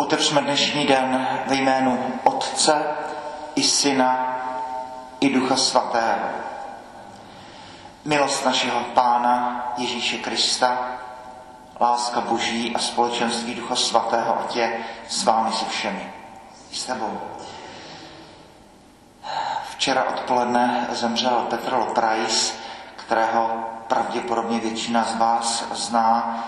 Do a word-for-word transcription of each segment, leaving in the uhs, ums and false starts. Otevřme dnešní den ve jménu Otce i Syna i Ducha Svatého. Milost našeho Pána Ježíše Krista, láska Boží a společenství Ducha Svatého ať je s vámi se všemi. I s tebou. Včera odpoledne zemřel Petr Loprajs, kterého pravděpodobně většina z vás zná,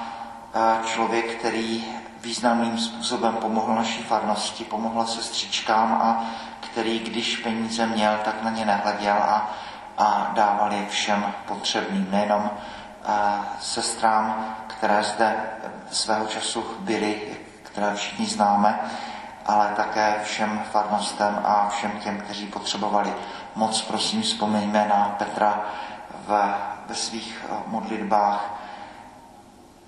člověk, který významným způsobem pomohl naší farnosti, pomohl sestřičkám a který, když peníze měl, tak na ně nehleděl a, a dával je všem potřebným, nejenom a, sestrám, které zde svého času byly, které všichni známe, ale také všem farnostem a všem těm, kteří potřebovali. Moc prosím, vzpomeňme na Petra v, ve svých modlitbách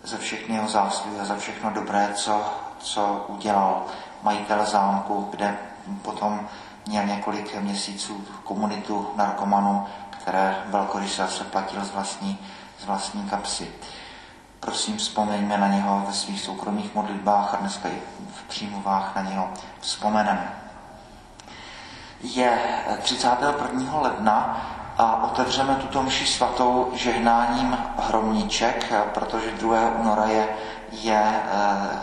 za všechny jeho zásluhy a za všechno dobré, co, co udělal majitel zámku, kde potom měl několik měsíců komunitu narkomanů, které velkoryse se platil z vlastní, z vlastní kapsy. Prosím, vzpomeňme na něho ve svých soukromých modlitbách a dneska i v přímluvách na něho vzpomeneme. Je třicátého prvního ledna a otevřeme tuto mši svatou žehnáním hromníček, protože druhého února je, je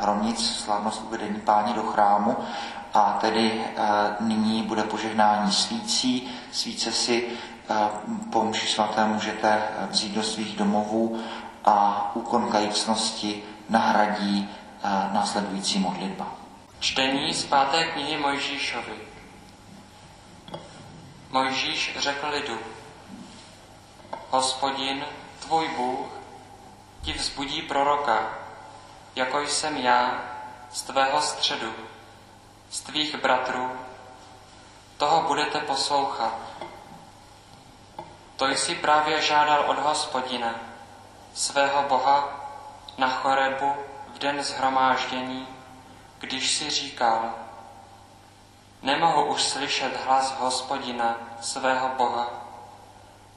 hromnic, slavnost uvedení Páně do chrámu, a tedy nyní bude požehnání svící. Svíce si po mši svaté můžete vzít do svých domovů a úkon kajícnosti nahradí následující modlitba. Čtení z páté knihy Mojžíšovi. Mojžíš řekl lidu: Hospodin, tvůj Bůh, ti vzbudí proroka, jako jsem já, z tvého středu, z tvých bratrů, toho budete poslouchat. To jsi právě žádal od Hospodina, svého Boha, na Chorebu v den shromáždění, když si říkal: Nemohu už slyšet hlas Hospodina, svého Boha,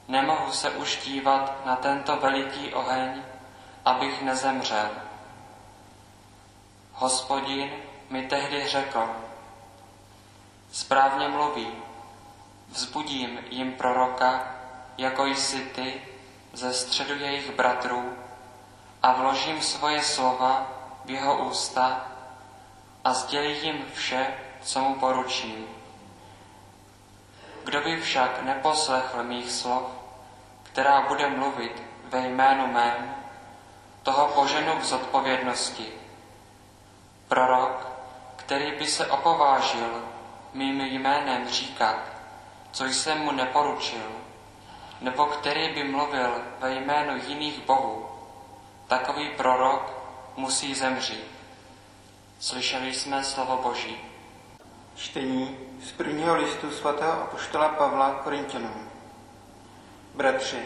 nemohu se už dívat na tento veliký oheň, abych nezemřel. Hospodin mi tehdy řekl: Správně mluví, vzbudím jim proroka, jako jsi ty, ze středu jejich bratrů, a vložím svoje slova v jeho ústa a sdělím jim vše, co mu poručím. Kdo by však neposlechl mých slov, která bude mluvit ve jménu mém, toho poženu k zodpovědnosti. Prorok, který by se opovážil mým jménem říkat, co jsem mu neporučil, nebo který by mluvil ve jménu jiných bohů, takový prorok musí zemřít. Slyšeli jsme slovo Boží. Čtení z prvního listu svatého apoštola Pavla Korinťanům. Bratři,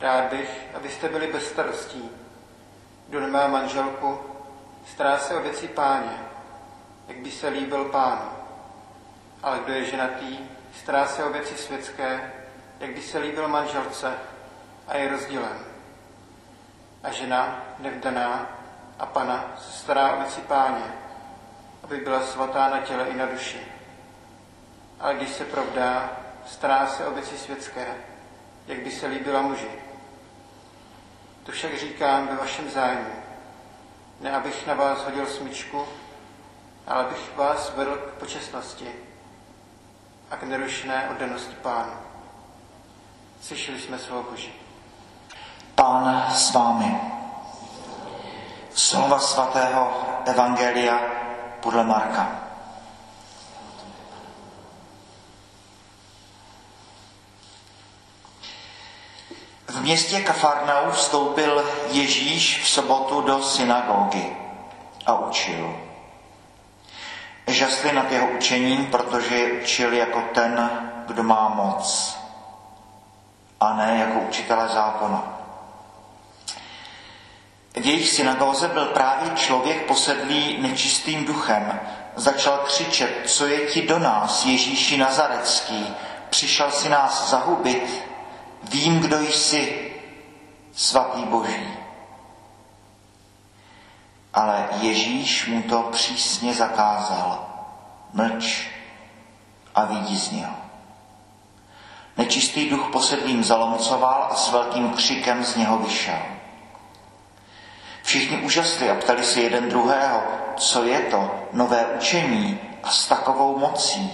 rád bych, abyste byli bez starostí. Kdo nemá manželku, stará se o věci Páně, jak by se líbil Pánu. Ale kdo je ženatý, stará se o věci světské, jak by se líbil manželce a je rozdílem. A žena nevdaná a pana se stará o věci Páně, aby byla svatá na těle i na duši. Ale když se provdá, stará se o věci světské, jak by se líbila muži. To však říkám ve vašem zájmu, ne abych na vás hodil smyčku, ale abych vás vedl k počestnosti a k nerušné oddanosti Pánu. Slyšeli jsme slovo Boží. Pán s vámi. Slova svatého evangelia podle Marka. V městě Kafarnaum vstoupil Ježíš v sobotu do synagogy a učil. Žasli nad jeho učením, protože je učil jako ten, kdo má moc, a ne jako učitelé zákona. V jejich synagoze byl právě člověk posedlý nečistým duchem. Začal křičet: Co je ti do nás, Ježíši Nazarecký? Přišel si nás zahubit? Vím, kdo jsi, svatý Boží. ale Ježíš mu to přísně zakázal. Mlč a vyjízdnil. Nečistý duch posedlým zalomcoval a s velkým křikem z něho vyšel. Všichni úžasli a ptali se jeden druhého, co je to nové učení a s takovou mocí.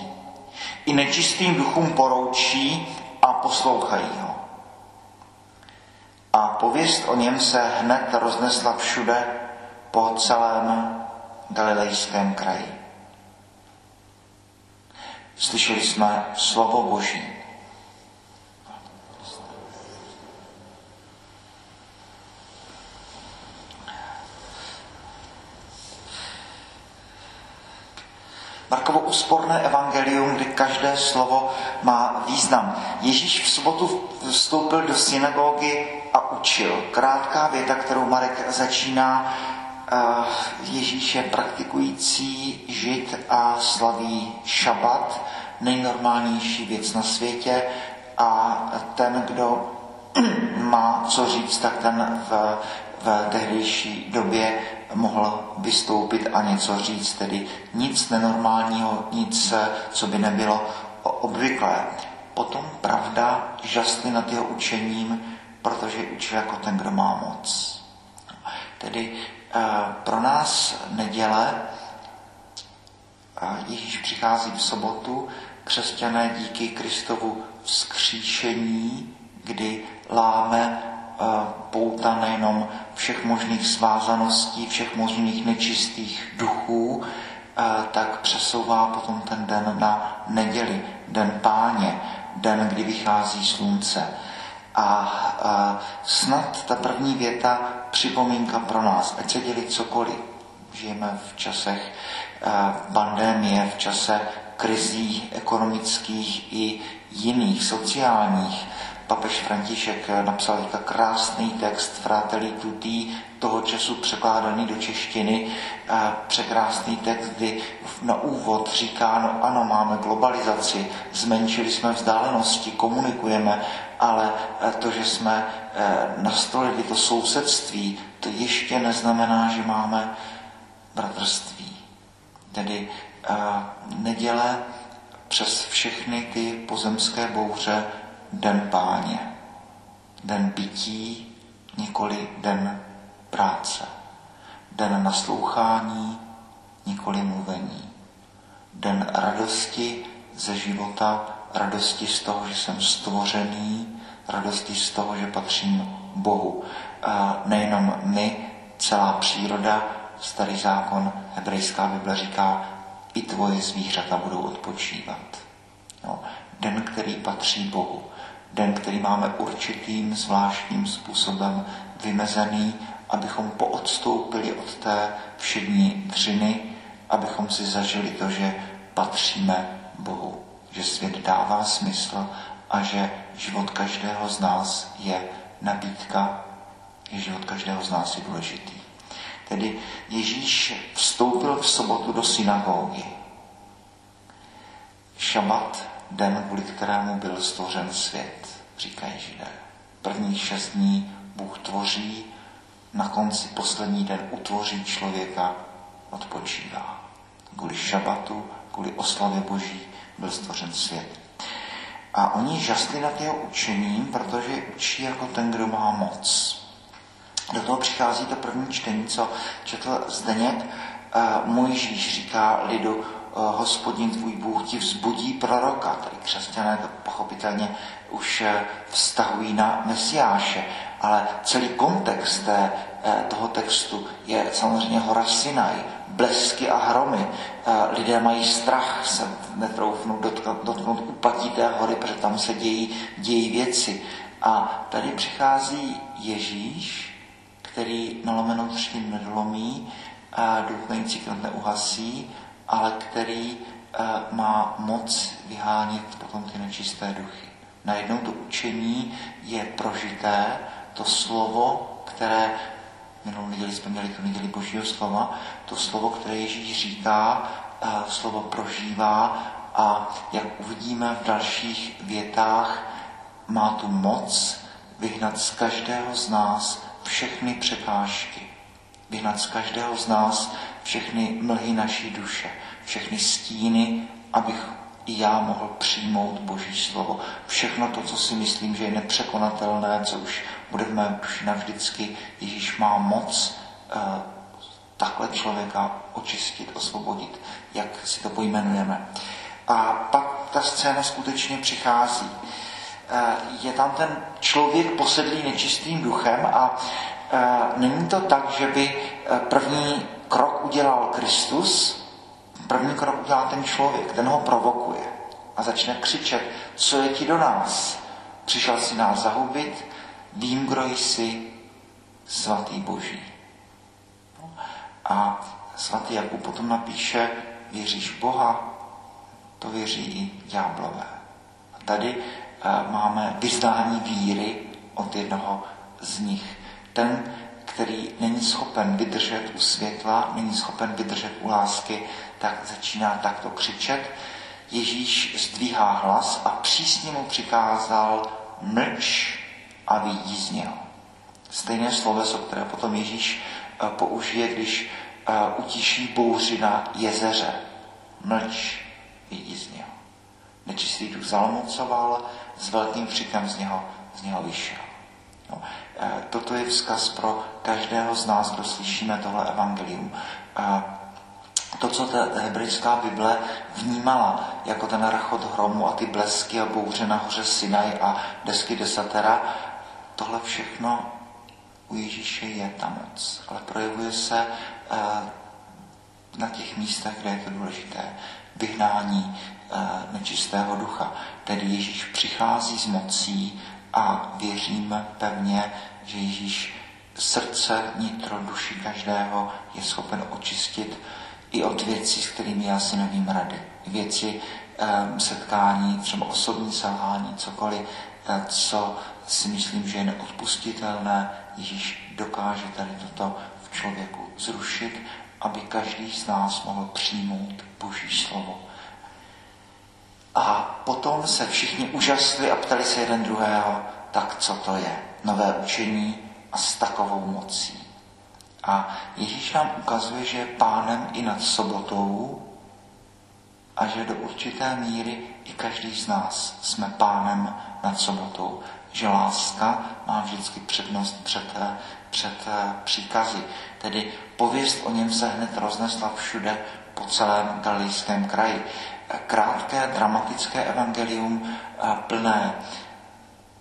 I nečistým duchům poroučí a poslouchají ho. A pověst o něm se hned roznesla všude po celém galilejském kraji. Slyšeli jsme slovo Boží. Markovo úsporné evangelium, kdy každé slovo má význam. Ježíš v sobotu vstoupil do synagogy a učil. Krátká věta, kterou Marek začíná. Ježíš je praktikující žid a slaví šabat, nejnormálnější věc na světě, a ten, kdo má co říct, tak ten v, v tehdejší době mohl vystoupit a něco říct, tedy nic nenormálního, nic, co by nebylo obvyklé. Potom pravda žasli nad jeho učením, protože učil jako ten, kdo má moc. Tedy pro nás neděle, Ježíš přichází v sobotu, křesťané díky Kristovu vzkříšení, kdy láme pouta nejenom všech možných svázaností, všech možných nečistých duchů, tak přesouvá potom ten den na neděli, den Páně, den, kdy vychází slunce. A snad ta první věta připomínka pro nás, ať se dělí cokoliv. Žijeme v časech pandemie, v čase krizí ekonomických i jiných, sociálních. Papež František napsal krásný text Fratelli Tutti, toho času překládaný do češtiny, překrásný text, kdy na úvod říká, no ano, máme globalizaci, zmenšili jsme vzdálenosti, komunikujeme, ale to, že jsme nastolili to sousedství, to ještě neznamená, že máme bratrství. Tedy neděle přes všechny ty pozemské bouře den Páně, den bytí, nikoli den práce, den naslouchání, nikoli mluvení, den radosti ze života, radosti z toho, že jsem stvořený, radosti z toho, že patřím Bohu. A nejenom my, celá příroda, Starý zákon, hebrejská Bible říká, i tvoje zvířata budou odpočívat. No, den, který patří Bohu. Den, který máme určitým zvláštním způsobem vymezený, abychom poodstoupili od té všední dřiny, abychom si zažili to, že patříme Bohu, že svět dává smysl a že život každého z nás je nabídka, že život každého z nás je důležitý. Tedy Ježíš vstoupil v sobotu do synagogy. Šabat, den, kvůli kterému byl stvořen svět, říkají Židé. Prvních šest dní Bůh tvoří, na konci poslední den utvoří člověka, odpočívá. Kvůli šabatu, kvůli oslavě Boží byl stvořen svět. A oni žasli nad jeho učením, protože učí jako ten, kdo má moc. Do toho přichází to první čtení, co četl Zdeněk. Mojžíš říká lidu, Hospodin tvůj Bůh ti vzbudí proroka. Tady křesťané to pochopitelně už vztahují na Mesiáše, ale celý kontext té, toho textu je samozřejmě hora Sinaj, blesky a hromy. Lidé mají strach, se netroufnou dotknout, dotknout úpatí té hory, protože tam se dějí, dějí věci. A tady přichází Ježíš, který nalomenou třím nedolomí, doutnající knot neuhasí, ale který e, má moc vyhánět potom ty nečisté duchy. Najednou to učení je prožité, to slovo, které, minulou neděli jsme měli tu neděli Božího slova, to slovo, které Ježíš říká, e, slovo prožívá a jak uvidíme v dalších větách, má tu moc vyhnat z každého z nás všechny překážky. vyhnat z každého z nás všechny mlhy naší duše, všechny stíny, abych i já mohl přijmout Boží slovo. Všechno to, co si myslím, že je nepřekonatelné, co už bude v mém duši navždycky, Ježíš má moc eh, takhle člověka očistit, osvobodit, jak si to pojmenujeme. A pak ta scéna skutečně přichází. Eh, je tam ten člověk posedlý nečistým duchem a eh, není to tak, že by první krok udělal Kristus, první krok udělá ten člověk, ten ho provokuje a začne křičet, co je ti do nás? Přišel jsi nás zahubit, vím, kdo jsi, svatý Boží. A svatý Jakub potom napíše, věříš Boha, to věří i ďáblové. A tady máme vyznání víry od jednoho z nich. Ten, který není schopen vydržet u světla, není schopen vydržet u lásky, tak začíná takto křičet. Ježíš zdvíhá hlas a přísně mu přikázal mlč a vyjdi z něho. Stejné sloveso, které potom Ježíš použije, když utiší bouři na jezeře. Mlč, vyjdi z něho. Nečistý duch zalmucoval, s velkým křikem z něho, z něho vyšel. No, toto je vzkaz pro každého z nás, kdo slyšíme tohle evangelium. To, co ta hebrejská Bible vnímala jako ten rachot hromu a ty blesky a bouře na hoře Sinaj a desky desatera, tohle všechno u Ježíše je ta moc, ale projevuje se na těch místech, kde je to důležité vyhnání nečistého ducha. Tedy Ježíš přichází s mocí a věříme pevně, že Ježíš srdce, nitro, duši každého je schopen očistit i od věcí, s kterými já si nevím rady. Věci setkání, třeba osobní selhání, cokoliv, co si myslím, že je neodpustitelné, Ježíš dokáže tady toto v člověku zrušit, aby každý z nás mohl přijmout Boží slovo. A potom se všichni úžasli a ptali se jeden druhého, tak co to je? Nové učení a s takovou mocí. A Ježíš nám ukazuje, že je pánem i nad sobotou a že do určité míry i každý z nás jsme pánem nad sobotou. Že láska má vždycky přednost před, před příkazy. Tedy pověst o něm se hned roznesla všude po celém galilejském kraji. Krátké, dramatické evangelium plné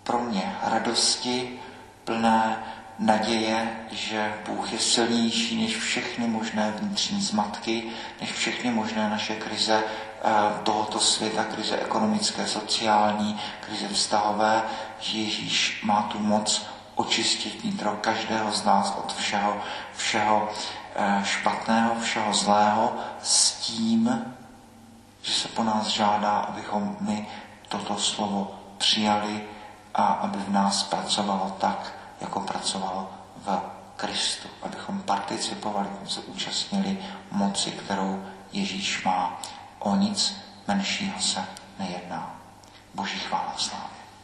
pro mě radosti, plné naděje, že Bůh je silnější než všechny možné vnitřní zmatky, než všechny možné naše krize tohoto světa, krize ekonomické, sociální, krize vztahové, že Ježíš má tu moc očistit nitro každého z nás od všeho, všeho špatného, všeho zlého, s tím, že se po nás žádá, abychom my toto slovo přijali a aby v nás pracovalo tak, jako pracovalo v Kristu. Abychom participovali, abychom se účastnili moci, kterou Ježíš má. O nic menšího se nejedná. Boží chvála a slávě.